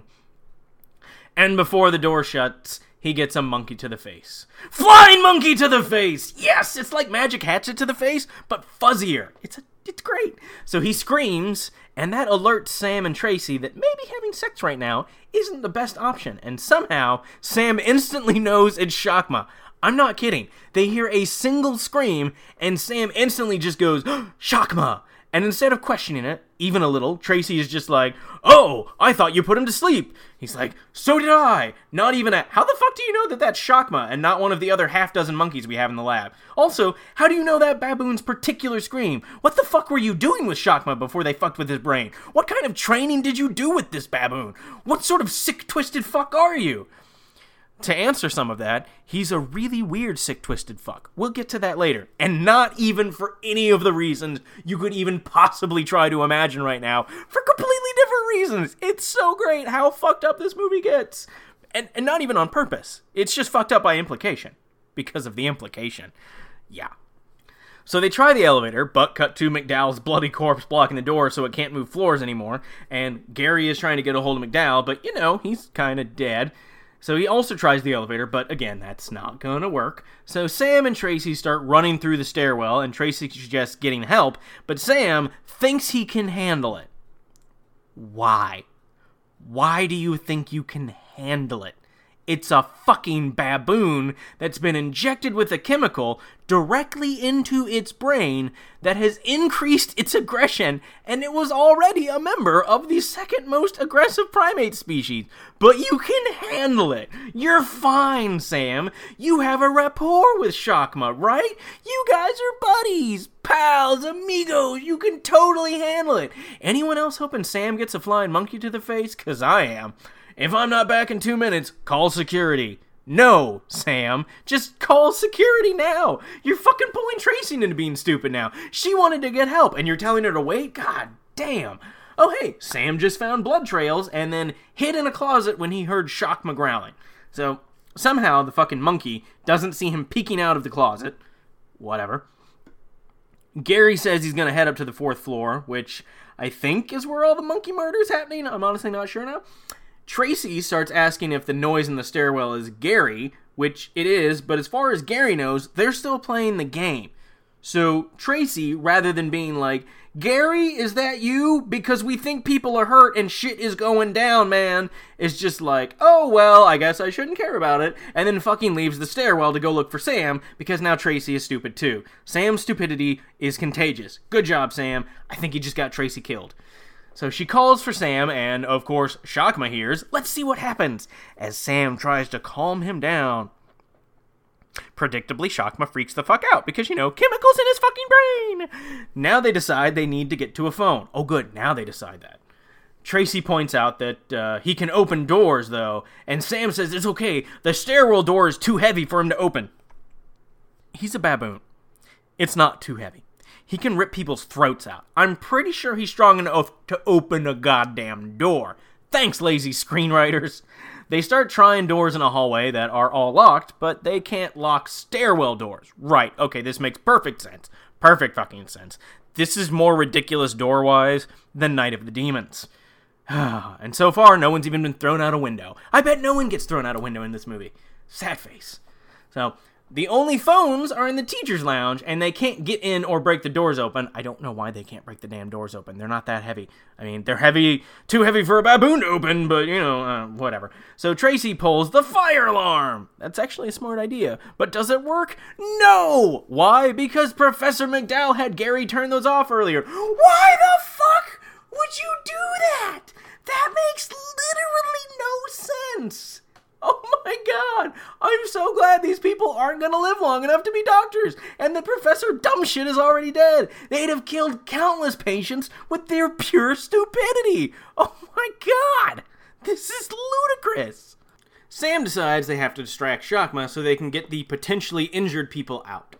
And before the door shuts, he gets a monkey to the face. Flying Monkey to the Face! Yes! It's like Magic Hatchet to the Face, but fuzzier. It's great. So he screams, and that alerts Sam and Tracy that maybe having sex right now isn't the best option. And somehow, Sam instantly knows it's Shakma. I'm not kidding. They hear a single scream, and Sam instantly just goes, Shakma! And instead of questioning it, even a little, Tracy is just like, oh, I thought you put him to sleep. He's like, so did I. Not even a, how the fuck do you know that that's Shakma and not one of the other half dozen monkeys we have in the lab? Also, how do you know that baboon's particular scream? What the fuck were you doing with Shakma before they fucked with his brain? What kind of training did you do with this baboon? What sort of sick, twisted fuck are you? To answer some of that, he's a really weird, sick, twisted fuck. We'll get to that later. And not even for any of the reasons you could even possibly try to imagine right now. For completely different reasons. It's so great how fucked up this movie gets. And not even on purpose. It's just fucked up by implication. Because of the implication. Yeah. So they try the elevator, but cut to McDowell's bloody corpse blocking the door so it can't move floors anymore. And Gary is trying to get a hold of McDowell, but you know, he's kind of dead. So he also tries the elevator, but again, that's not gonna work. So Sam and Tracy start running through the stairwell, and Tracy suggests getting help, but Sam thinks he can handle it. Why? Why do you think you can handle it? It's a fucking baboon that's been injected with a chemical directly into its brain that has increased its aggression, and it was already a member of the second most aggressive primate species. But you can handle it. You're fine, Sam. You have a rapport with Shakma, right? You guys are buddies, pals, amigos. You can totally handle it. Anyone else hoping Sam gets a flying monkey to the face? 'Cause I am. If I'm not back in 2 minutes, call security. No, Sam. Just call security now. You're fucking pulling Tracy into being stupid now. She wanted to get help, and you're telling her to wait? God damn. Oh, hey, Sam just found blood trails and then hid in a closet when he heard Shakma growling. So, somehow, the fucking monkey doesn't see him peeking out of the closet. Whatever. Gary says he's going to head up to the 4th floor, which I think is where all the monkey murder is happening. I'm honestly not sure now. Tracy starts asking if the noise in the stairwell is Gary, which it is, but as far as Gary knows, they're still playing the game. So Tracy, rather than being like, Gary, is that you? Because we think people are hurt and shit is going down, man, is just like, oh, well, I guess I shouldn't care about it, and then fucking leaves the stairwell to go look for Sam, because now Tracy is stupid too. Sam's stupidity is contagious. Good job, Sam. I think you just got Tracy killed. So she calls for Sam, and of course, Shakma hears. Let's see what happens as Sam tries to calm him down. Predictably, Shakma freaks the fuck out because, you know, chemicals in his fucking brain. Now they decide they need to get to a phone. Oh, good. Now they decide that. Tracy points out that he can open doors, though, and Sam says it's okay. The stairwell door is too heavy for him to open. He's a baboon. It's not too heavy. He can rip people's throats out. I'm pretty sure he's strong enough to open a goddamn door. Thanks, lazy screenwriters. They start trying doors in a hallway that are all locked, but they can't lock stairwell doors. Right, okay, this makes perfect sense. Perfect fucking sense. This is more ridiculous door-wise than Night of the Demons. And so far, no one's even been thrown out a window. I bet no one gets thrown out a window in this movie. Sad face. So the only phones are in the teacher's lounge, and they can't get in or break the doors open. I don't know why they can't break the damn doors open. They're not that heavy. I mean, they're heavy, too heavy for a baboon to open, but, you know, whatever. So Tracy pulls the fire alarm. That's actually a smart idea. But does it work? No! Why? Because Professor McDowell had Gary turn those off earlier. Why the fuck would you do that? That makes literally no sense. Oh my god, I'm so glad these people aren't going to live long enough to be doctors, and the Professor Dumbshit is already dead. They'd have killed countless patients with their pure stupidity. Oh my god, this is ludicrous. Sam decides they have to distract Shakma so they can get the potentially injured people out.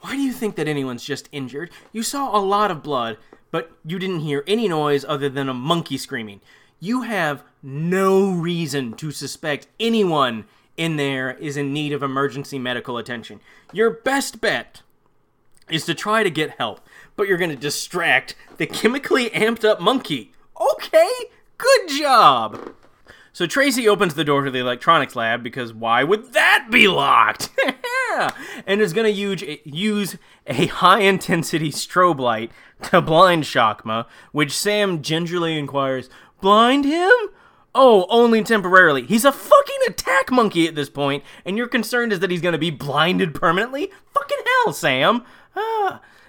Why do you think that anyone's just injured? You saw a lot of blood, but you didn't hear any noise other than a monkey screaming. You have no reason to suspect anyone in there is in need of emergency medical attention. Your best bet is to try to get help, but you're going to distract the chemically amped up monkey. Okay, good job. So Tracy opens the door to the electronics lab, because why would that be locked? And is going to use a high-intensity strobe light to blind Shakma, which Sam gingerly inquires, blind him? Oh, only temporarily. He's a fucking attack monkey at this point, and your concern is that he's going to be blinded permanently? Fucking hell, Sam.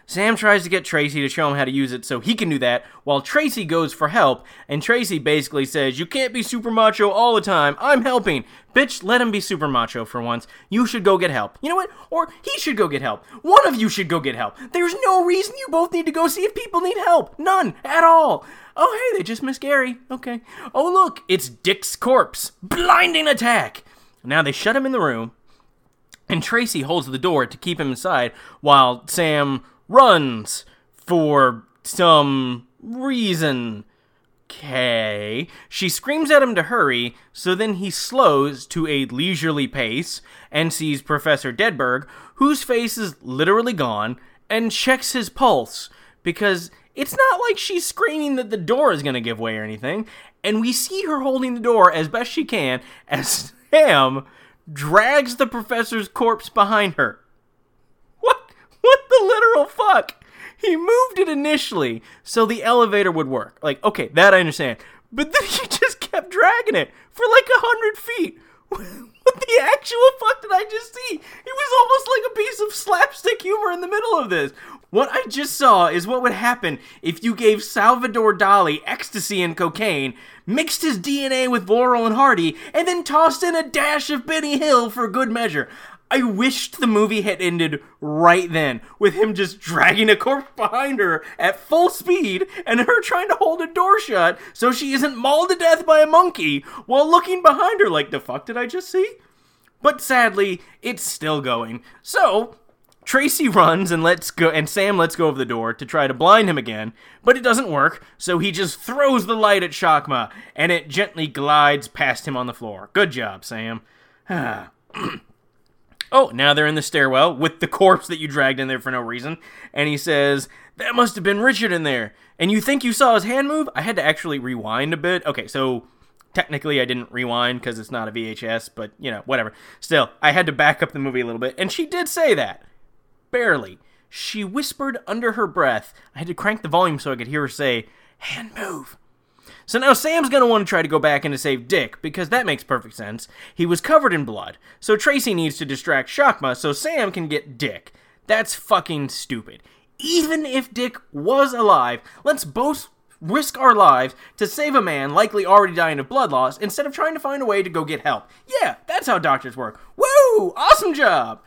Sam tries to get Tracy to show him how to use it so he can do that, while Tracy goes for help, and Tracy basically says, you can't be super macho all the time, I'm helping. Bitch, let him be super macho for once. You should go get help. You know what? Or he should go get help. One of you should go get help. There's no reason you both need to go see if people need help. None. At all. Oh, hey, they just missed Gary. Okay. Oh, look, it's Dick's corpse. Blinding attack. Now they shut him in the room, and Tracy holds the door to keep him inside, while Sam runs for some reason. Okay. She screams at him to hurry, so then he slows to a leisurely pace and sees Professor Deadberg, whose face is literally gone, and checks his pulse, because it's not like she's screaming that the door is going to give way or anything, and we see her holding the door as best she can as Sam drags the professor's corpse behind her. What the literal fuck? He moved it initially so the elevator would work. Like, okay, that I understand. But then he just kept dragging it for like 100 feet. What the actual fuck did I just see? It was almost like a piece of slapstick humor in the middle of this. What I just saw is what would happen if you gave Salvador Dali ecstasy and cocaine, mixed his DNA with Laurel and Hardy, and then tossed in a dash of Benny Hill for good measure. I wished the movie had ended right then, with him just dragging a corpse behind her at full speed and her trying to hold a door shut so she isn't mauled to death by a monkey while looking behind her like, the fuck did I just see? But sadly, it's still going. So Tracy runs and Sam lets go of the door to try to blind him again, but it doesn't work, so he just throws the light at Shakma and it gently glides past him on the floor. Good job, Sam. Oh, now they're in the stairwell with the corpse that you dragged in there for no reason. And he says, that must have been Richard in there. And you think you saw his hand move? I had to actually rewind a bit. Okay, so technically I didn't rewind because it's not a VHS, but, you know, whatever. Still, I had to back up the movie a little bit. And she did say that. Barely. She whispered under her breath. I had to crank the volume so I could hear her say, hand move. So now Sam's going to want to try to go back in to save Dick, because that makes perfect sense. He was covered in blood, so Tracy needs to distract Shakma so Sam can get Dick. That's fucking stupid. Even if Dick was alive, let's both risk our lives to save a man likely already dying of blood loss instead of trying to find a way to go get help. Yeah, that's how doctors work. Woo! Awesome job!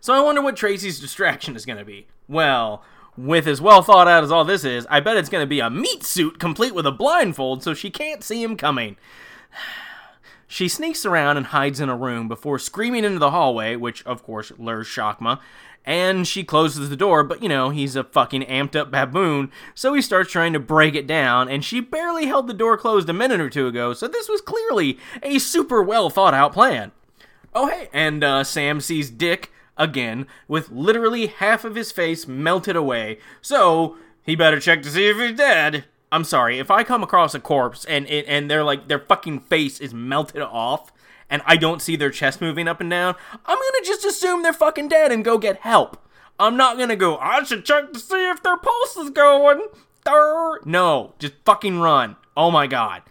So I wonder what Tracy's distraction is going to be. Well, with as well thought out as all this is, I bet it's going to be a meat suit complete with a blindfold so she can't see him coming. She sneaks around and hides in a room before screaming into the hallway, which, of course, lures Shakma, and she closes the door, but, you know, he's a fucking amped-up baboon, so he starts trying to break it down, and she barely held the door closed a minute or two ago, so this was clearly a super well-thought-out plan. Oh, hey, and Sam sees Dick again, with literally half of his face melted away, so he better check to see if he's dead. I'm sorry, if I come across a corpse and they're like, their fucking face is melted off, and I don't see their chest moving up and down, I'm gonna just assume they're fucking dead and go get help. I'm not gonna go, I should check to see if their pulse is going. No, just fucking run. Oh my god.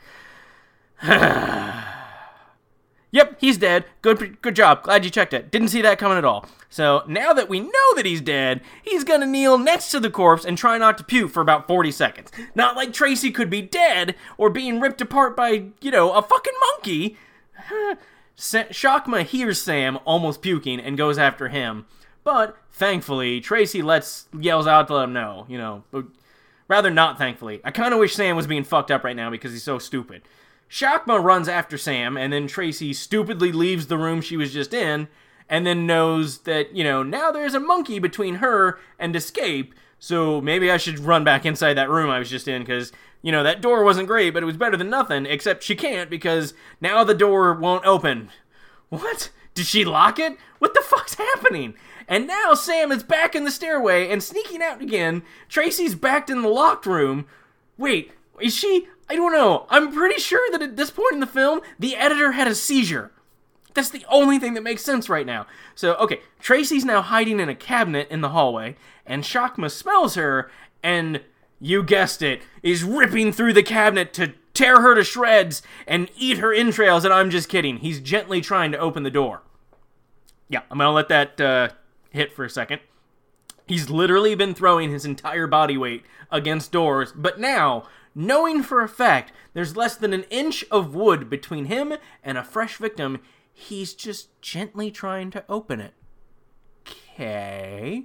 Yep, he's dead. Good job. Glad you checked it. Didn't see that coming at all. So now that we know that he's dead, he's going to kneel next to the corpse and try not to puke for about 40 seconds. Not like Tracy could be dead or being ripped apart by, you know, a fucking monkey. Shakma hears Sam almost puking and goes after him. But thankfully, Tracy yells out to let him know, you know. Rather not thankfully. I kind of wish Sam was being fucked up right now because he's so stupid. Shakma runs after Sam, and then Tracy stupidly leaves the room she was just in, and then knows that, you know, now there's a monkey between her and escape, so maybe I should run back inside that room I was just in, because, you know, that door wasn't great, but it was better than nothing, except she can't, because now the door won't open. What? Did she lock it? What the fuck's happening? And now Sam is back in the stairway, and sneaking out again, Tracy's back in the locked room. Wait, Is she? I don't know. I'm pretty sure that at this point in the film, the editor had a seizure. That's the only thing that makes sense right now. So, okay, Tracy's now hiding in a cabinet in the hallway, and Shakma smells her, and, you guessed it, is ripping through the cabinet to tear her to shreds and eat her entrails, and I'm just kidding. He's gently trying to open the door. Yeah, I'm gonna let that hit for a second. He's literally been throwing his entire body weight against doors, but now, knowing for a fact there's less than an inch of wood between him and a fresh victim, he's just gently trying to open it. Okay.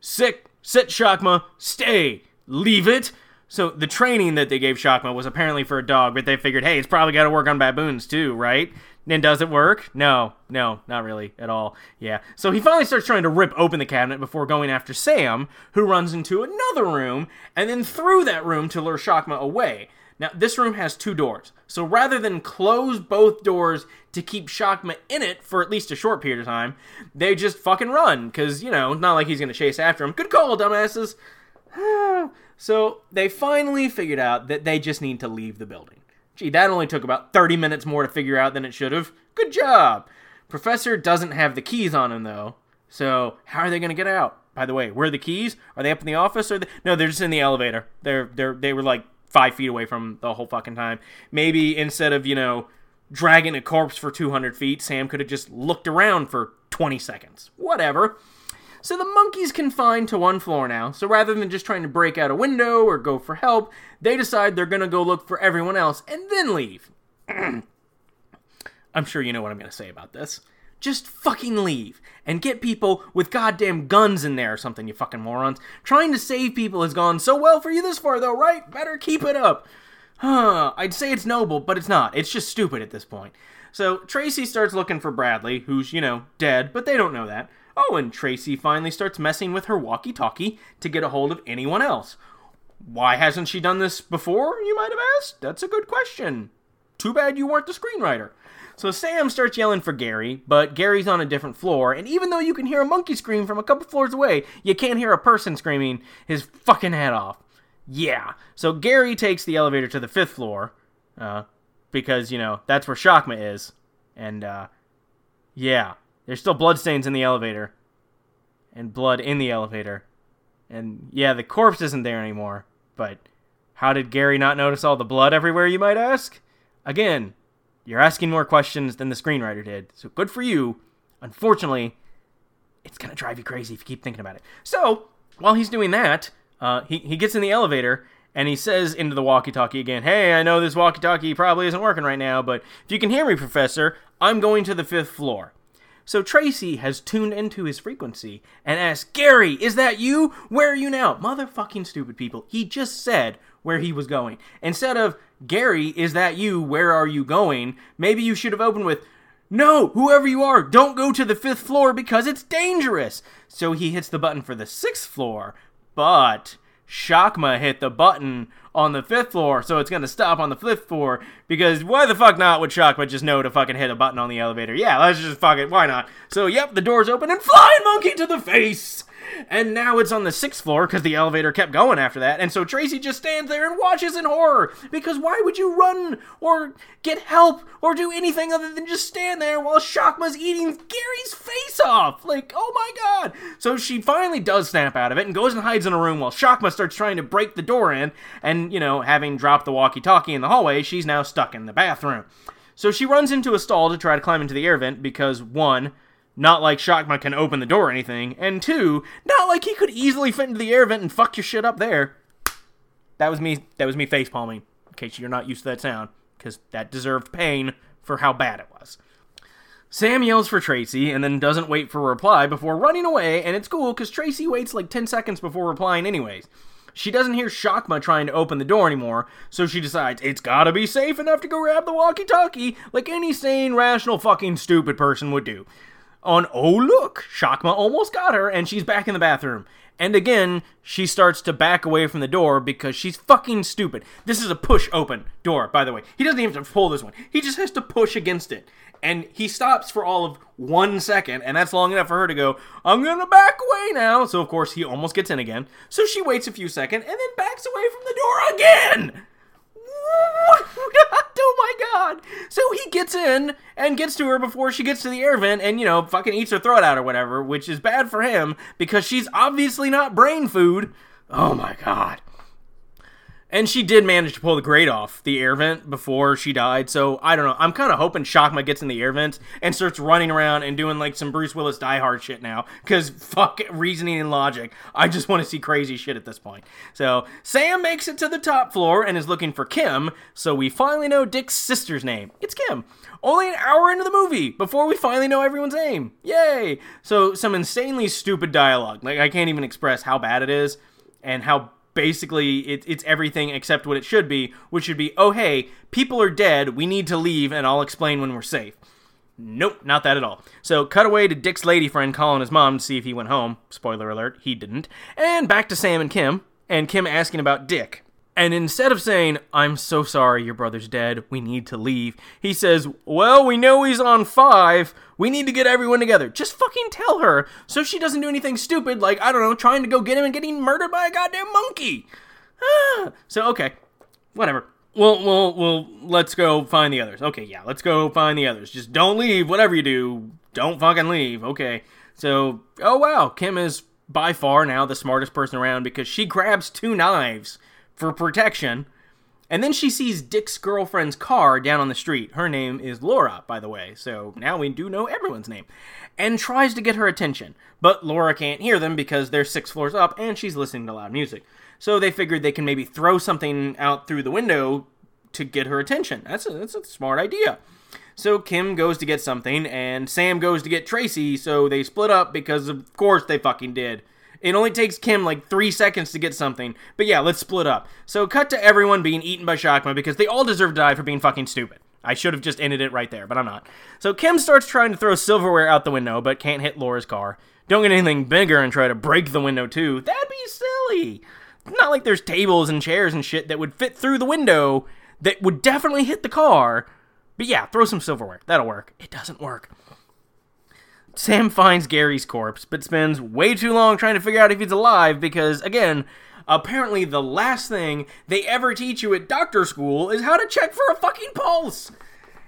Sit, Shakma. Stay. Leave it. So the training that they gave Shakma was apparently for a dog, but they figured, hey, it's probably got to work on baboons too, right? And does it work? No, not really at all. Yeah. So he finally starts trying to rip open the cabinet before going after Sam, who runs into another room, and then through that room to lure Shakma away. Now, this room has two doors, so rather than close both doors to keep Shakma in it for at least a short period of time, they just fucking run, because, you know, not like he's going to chase after him. Good call, dumbasses. So, they finally figured out that they just need to leave the building. Gee, that only took about 30 minutes more to figure out than it should have. Good job! Professor doesn't have the keys on him, though, so how are they going to get out? By the way, where are the keys? Are they up in the office? Or no, they're just in the elevator. They were like 5 feet away from the whole fucking time. Maybe instead of, you know, dragging a corpse for 200 feet, Sam could have just looked around for 20 seconds. Whatever. So the monkey's confined to one floor now, so rather than just trying to break out a window or go for help, they decide they're going to go look for everyone else and then leave. I'm sure you know what I'm going to say about this. Just fucking leave and get people with goddamn guns in there or something, you fucking morons. Trying to save people has gone so well for you this far, though, right? Better keep it up. I'd say it's noble, but it's not. It's just stupid at this point. So Tracy starts looking for Bradley, who's, you know, dead, but they don't know that. Oh, and Tracy finally starts messing with her walkie-talkie to get a hold of anyone else. Why hasn't she done this before, you might have asked? That's a good question. Too bad you weren't the screenwriter. So Sam starts yelling for Gary, but Gary's on a different floor, and even though you can hear a monkey scream from a couple floors away, you can't hear a person screaming his fucking head off. Yeah. So Gary takes the elevator to the fifth floor, because, you know, that's where Shakma is. And, yeah. There's still bloodstains in the elevator. And blood in the elevator. And, yeah, the corpse isn't there anymore. But how did Gary not notice all the blood everywhere, you might ask? Again, you're asking more questions than the screenwriter did, so good for you. Unfortunately, it's going to drive you crazy if you keep thinking about it. So, while he's doing that, he gets in the elevator, and he says into the walkie-talkie again, hey, I know this walkie-talkie probably isn't working right now, but if you can hear me, Professor, I'm going to the fifth floor. So Tracy has tuned into his frequency and asks, Gary, is that you? Where are you now? Motherfucking stupid people. He just said where he was going. Instead of, Gary, is that you? Where are you going? Maybe you should have opened with, no, whoever you are, don't go to the fifth floor because it's dangerous. So he hits the button for the sixth floor, but Shakma hit the button on the fifth floor, so it's going to stop on the fifth floor, because why the fuck not would Shakma just know to fucking hit a button on the elevator? Yeah, let's just fuck it, why not? So, yep, the door's open, and flying monkey to the face! And now it's on the sixth floor, because the elevator kept going after that, and so Tracy just stands there and watches in horror, because why would you run, or get help, or do anything other than just stand there while Shakma's eating Gary's face off? Like, oh my god! So she finally does snap out of it, and goes and hides in a room while Shakma starts trying to break the door in, and, you know, having dropped the walkie-talkie in the hallway, she's now stuck in the bathroom. So she runs into a stall to try to climb into the air vent, because, one, not like Shakma can open the door or anything, and two, not like he could easily fit into the air vent and fuck your shit up there. That was me face palming, in case you're not used to that sound, because that deserved pain for how bad it was. Sam yells for Tracy, and then doesn't wait for a reply before running away, and it's cool, because Tracy waits like 10 seconds before replying anyways. She doesn't hear Shakma trying to open the door anymore, so she decides it's gotta be safe enough to go grab the walkie-talkie like any sane, rational, fucking stupid person would do. on, oh look, Shakma almost got her, and she's back in the bathroom. And again, she starts to back away from the door because she's fucking stupid. This is a push-open door, by the way. He doesn't even have to pull this one. He just has to push against it. And he stops for all of 1 second, and that's long enough for her to go, I'm gonna back away now. So, of course, he almost gets in again. So she waits a few seconds and then backs away from the door again! Oh my god! So he gets in and gets to her before she gets to the air vent and, you know, fucking eats her throat out or whatever, which is bad for him because she's obviously not brain food. Oh my god. And she did manage to pull the grate off the air vent before she died, so I don't know. I'm kind of hoping Shakma gets in the air vent and starts running around and doing, like, some Bruce Willis Diehard shit now, because fuck reasoning and logic. I just want to see crazy shit at this point. So, Sam makes it to the top floor and is looking for Kim, so we finally know Dick's sister's name. It's Kim. Only an hour into the movie before we finally know everyone's name. Yay! So, some insanely stupid dialogue. Like, I can't even express how bad it is and how basically it's everything except what it should be, which should be, oh hey, people are dead, we need to leave, and I'll explain when we're safe. Nope, not that at all. So cut away to Dick's lady friend calling his mom to see if he went home. Spoiler alert, he didn't. And back to Sam and Kim asking about Dick. And instead of saying, I'm so sorry your brother's dead, we need to leave, he says, well, we know he's on 5, we need to get everyone together. Just fucking tell her so she doesn't do anything stupid like, I don't know, trying to go get him and getting murdered by a goddamn monkey. So, okay, whatever. Well, let's go find the others. Okay, yeah, let's go find the others. Just don't leave, whatever you do, don't fucking leave, okay. So, oh wow, Kim is by far now the smartest person around because she grabs 2 knives. For protection, and then she sees Dick's girlfriend's car down on the street. Her name is Laura, by the way, so now we do know everyone's name, and tries to get her attention, but Laura can't hear them because they're 6 floors up, and she's listening to loud music, so they figured they can maybe throw something out through the window to get her attention. That's a smart idea. So Kim goes to get something, and Sam goes to get Tracy, so they split up because, of course, they fucking did. It only takes Kim, like, 3 seconds to get something. But yeah, let's split up. So cut to everyone being eaten by Shakma because they all deserve to die for being fucking stupid. I should have just ended it right there, but I'm not. So Kim starts trying to throw silverware out the window, but can't hit Laura's car. Don't get anything bigger and try to break the window, too. That'd be silly. Not like there's tables and chairs and shit that would fit through the window that would definitely hit the car. But yeah, throw some silverware. That'll work. It doesn't work. Sam finds Gary's corpse, but spends way too long trying to figure out if he's alive because, again, apparently the last thing they ever teach you at doctor school is how to check for a fucking pulse.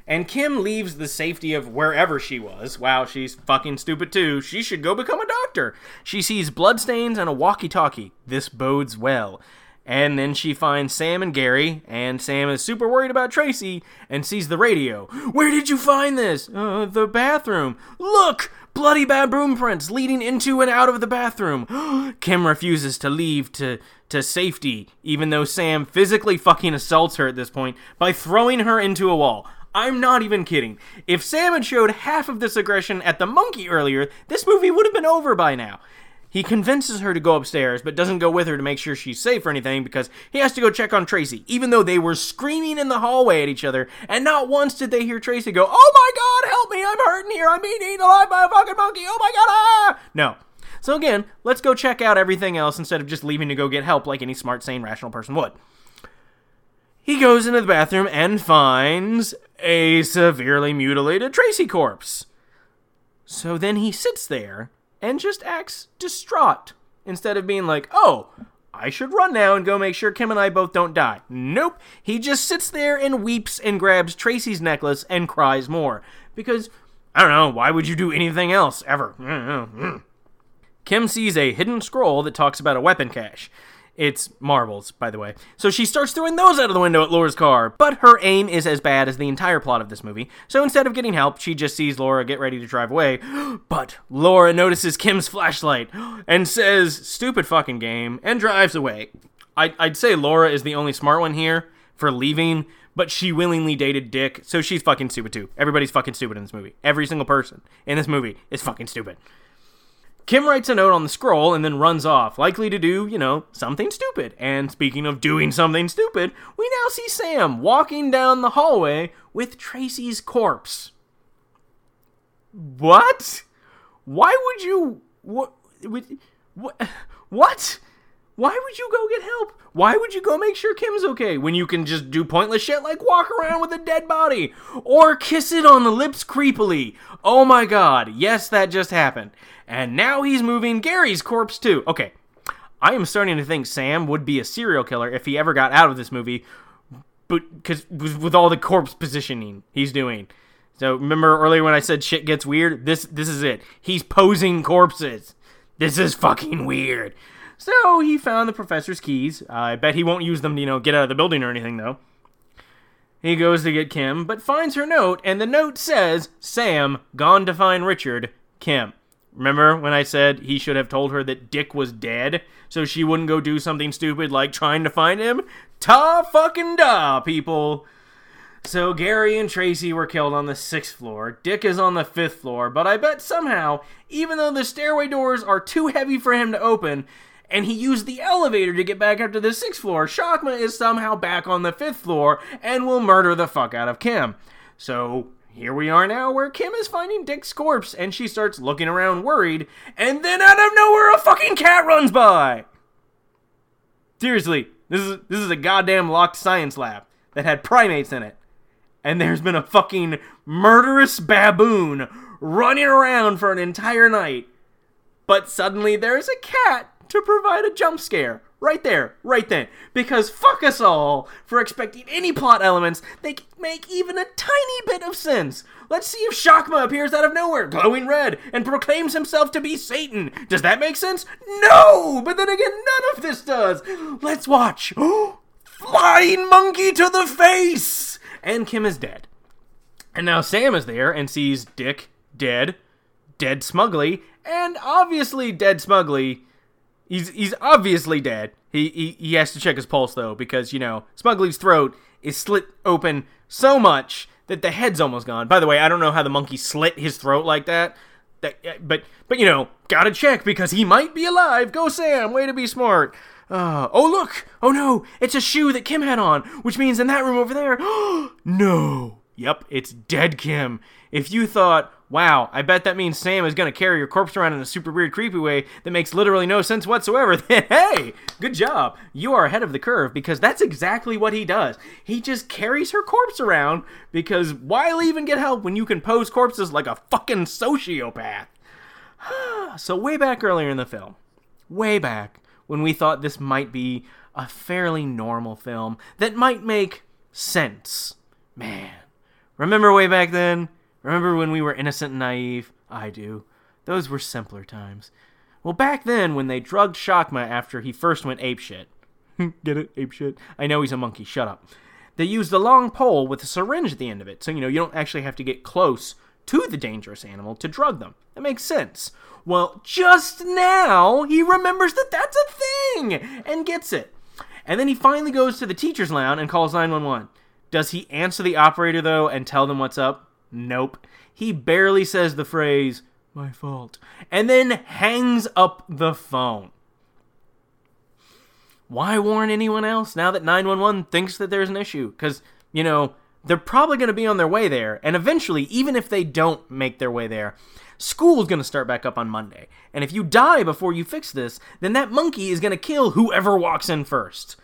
And Kim leaves the safety of wherever she was. Wow, she's fucking stupid too. She should go become a doctor. She sees bloodstains and a walkie-talkie. This bodes well. And then she finds Sam and Gary, and Sam is super worried about Tracy, and sees the radio. Where did you find this? The bathroom. Look! Bloody baboon prints leading into and out of the bathroom. Kim refuses to leave to safety, even though Sam physically fucking assaults her at this point by throwing her into a wall. I'm not even kidding. If Sam had showed half of this aggression at the monkey earlier, this movie would have been over by now. He convinces her to go upstairs, but doesn't go with her to make sure she's safe or anything because he has to go check on Tracy, even though they were screaming in the hallway at each other, and not once did they hear Tracy go, oh my god, help me, I'm hurting here, I'm being eaten alive by a fucking monkey, oh my god, ah! No. So again, let's go check out everything else instead of just leaving to go get help like any smart, sane, rational person would. He goes into the bathroom and finds a severely mutilated Tracy corpse. So then he sits there and just acts distraught, instead of being like, oh, I should run now and go make sure Kim and I both don't die. Nope, he just sits there and weeps and grabs Tracy's necklace and cries more, because, I don't know, why would you do anything else, ever? Mm-hmm. Kim sees a hidden scroll that talks about a weapon cache. It's marbles, by the way. So she starts throwing those out of the window at Laura's car, but her aim is as bad as the entire plot of this movie. So instead of getting help, she just sees Laura get ready to drive away, but Laura notices Kim's flashlight and says, stupid fucking game, and drives away. I'd say Laura is the only smart one here for leaving, but she willingly dated Dick, so she's fucking stupid too. Everybody's fucking stupid in this movie. Every single person in this movie is fucking stupid. Kim writes a note on the scroll and then runs off, likely to do, you know, something stupid. And speaking of doing something stupid, we now see Sam walking down the hallway with Tracy's corpse. What? Why would you... What? Why would you go get help? Why would you go make sure Kim's okay when you can just do pointless shit like walk around with a dead body or kiss it on the lips creepily? Oh my god, yes, that just happened. And now he's moving Gary's corpse too. Okay, I am starting to think Sam would be a serial killer if he ever got out of this movie, but because with all the corpse positioning he's doing. So remember earlier when I said shit gets weird? This is it. He's posing corpses. This is fucking weird. So he found the professor's keys. I bet he won't use them to, get out of the building or anything, though. He goes to get Kim, but finds her note, and the note says, Sam, gone to find Richard, Kim. Remember when I said he should have told her that Dick was dead, so she wouldn't go do something stupid like trying to find him? Ta-fucking-da, people! So Gary and Tracy were killed on the 6th floor, Dick is on the 5th floor, but I bet somehow, even though the stairway doors are too heavy for him to open, and he used the elevator to get back up to the 6th floor, Shakma is somehow back on the 5th floor and will murder the fuck out of Kim. So here we are now where Kim is finding Dick's corpse and she starts looking around worried, and then out of nowhere a fucking cat runs by! Seriously, this is a goddamn locked science lab that had primates in it. And there's been a fucking murderous baboon running around for an entire night. But suddenly there's a cat to provide a jump scare. Right there, right then. Because fuck us all for expecting any plot elements that make even a tiny bit of sense. Let's see if Shakma appears out of nowhere, glowing red, and proclaims himself to be Satan. Does that make sense? No! But then again, none of this does. Let's watch. Flying Monkey to the Face! And Kim is dead. And now Sam is there and sees Dick dead, dead smugly, and obviously dead smugly. He's obviously dead. He has to check his pulse, though, because, Smugly's throat is slit open so much that the head's almost gone. By the way, I don't know how the monkey slit his throat like that. But gotta check because he might be alive. Go, Sam. Way to be smart. Oh, look! Oh, no! It's a shoe that Kim had on, which means in that room over there... No! Yep, it's dead Kim. If you thought, wow, I bet that means Sam is going to carry your corpse around in a super weird, creepy way that makes literally no sense whatsoever, then hey, good job. You are ahead of the curve, because that's exactly what he does. He just carries her corpse around, because why even get help when you can pose corpses like a fucking sociopath? So way back earlier in the film, when we thought this might be a fairly normal film that might make sense. Man, remember way back then? Remember when we were innocent and naive? I do. Those were simpler times. Well, back then when they drugged Shakma after he first went apeshit. Get it? Apeshit? I know he's a monkey. Shut up. They used a long pole with a syringe at the end of it, so, you don't actually have to get close to the dangerous animal to drug them. That makes sense. Well, just now, he remembers that that's a thing and gets it. And then he finally goes to the teacher's lounge and calls 911. Does he answer the operator, though, and tell them what's up? Nope. He barely says the phrase, my fault, and then hangs up the phone. Why warn anyone else now that 911 thinks that there's an issue? Because, they're probably going to be on their way there, and eventually, even if they don't make their way there, school's going to start back up on Monday. And if you die before you fix this, then that monkey is going to kill whoever walks in first.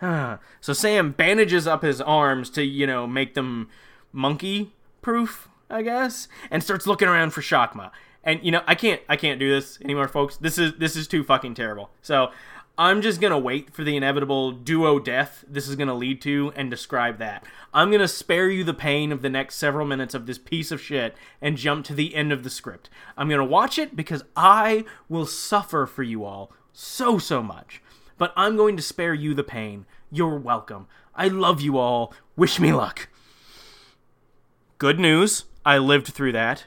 So Sam bandages up his arms to, make them monkey-proof, I guess, and starts looking around for Shakma. And, I can't do this anymore, folks. This is too fucking terrible. So I'm just going to wait for the inevitable duo death this is going to lead to and describe that. I'm going to spare you the pain of the next several minutes of this piece of shit and jump to the end of the script. I'm going to watch it because I will suffer for you all so much. But I'm going to spare you the pain. You're welcome. I love you all. Wish me luck. Good news. I lived through that.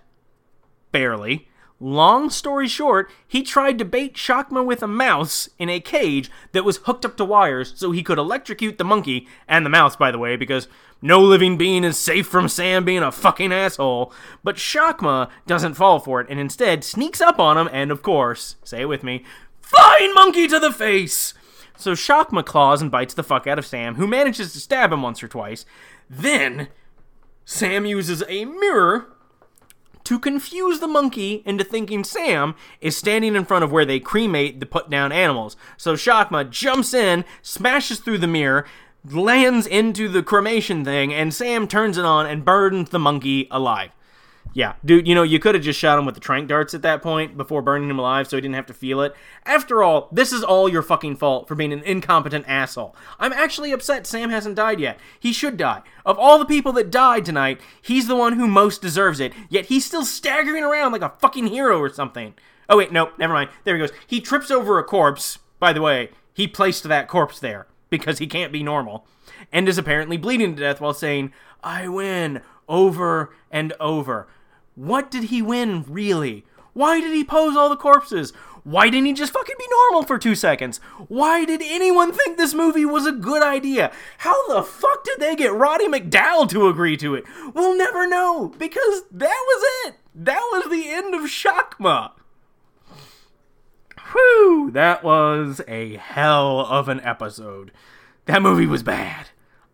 Barely. Long story short, he tried to bait Shakma with a mouse in a cage that was hooked up to wires so he could electrocute the monkey, and the mouse, by the way, because no living being is safe from Sam being a fucking asshole. But Shakma doesn't fall for it and instead sneaks up on him and, of course, say it with me, Flying Monkey to the Face! So Shakma claws and bites the fuck out of Sam, who manages to stab him once or twice. Then Sam uses a mirror to confuse the monkey into thinking Sam is standing in front of where they cremate the put-down animals. So Shakma jumps in, smashes through the mirror, lands into the cremation thing, and Sam turns it on and burns the monkey alive. Yeah, dude, you know, you could have just shot him with the tranq darts at that point before burning him alive so he didn't have to feel it. After all, this is all your fucking fault for being an incompetent asshole. I'm actually upset Sam hasn't died yet. He should die. Of all the people that died tonight, he's the one who most deserves it, yet he's still staggering around like a fucking hero or something. Oh, wait, no, never mind. There he goes. He trips over a corpse. By the way, he placed that corpse there because he can't be normal, and is apparently bleeding to death while saying, "I win," over and over. What did he win, really? Why did he pose all the corpses? Why didn't he just fucking be normal for 2 seconds? Why did anyone think this movie was a good idea? How the fuck did they get Roddy McDowell to agree to it? We'll never know, because that was it. That was the end of Shakma. Whew, that was a hell of an episode. That movie was bad.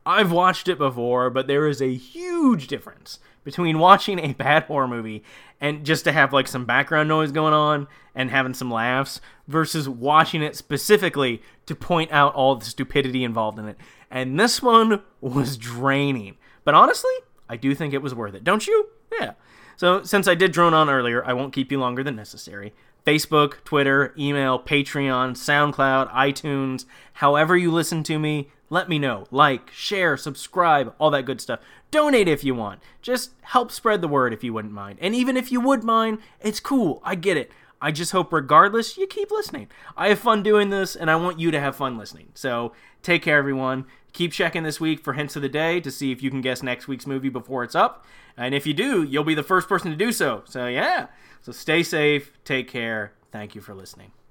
I've watched it before, but there is a huge difference between watching a bad horror movie and just to have like some background noise going on and having some laughs versus watching it specifically to point out all the stupidity involved in it. And this one was draining. But honestly, I do think it was worth it. Don't you? Yeah. So since I did drone on earlier, I won't keep you longer than necessary. Facebook, Twitter, email, Patreon, SoundCloud, iTunes, however you listen to me, let me know. Like, share, subscribe, all that good stuff. Donate if you want. Just help spread the word if you wouldn't mind. And even if you would mind, it's cool. I get it. I just hope regardless, you keep listening. I have fun doing this, and I want you to have fun listening. So take care, everyone. Keep checking this week for hints of the day to see if you can guess next week's movie before it's up. And if you do, you'll be the first person to do so. So yeah. So stay safe. Take care. Thank you for listening.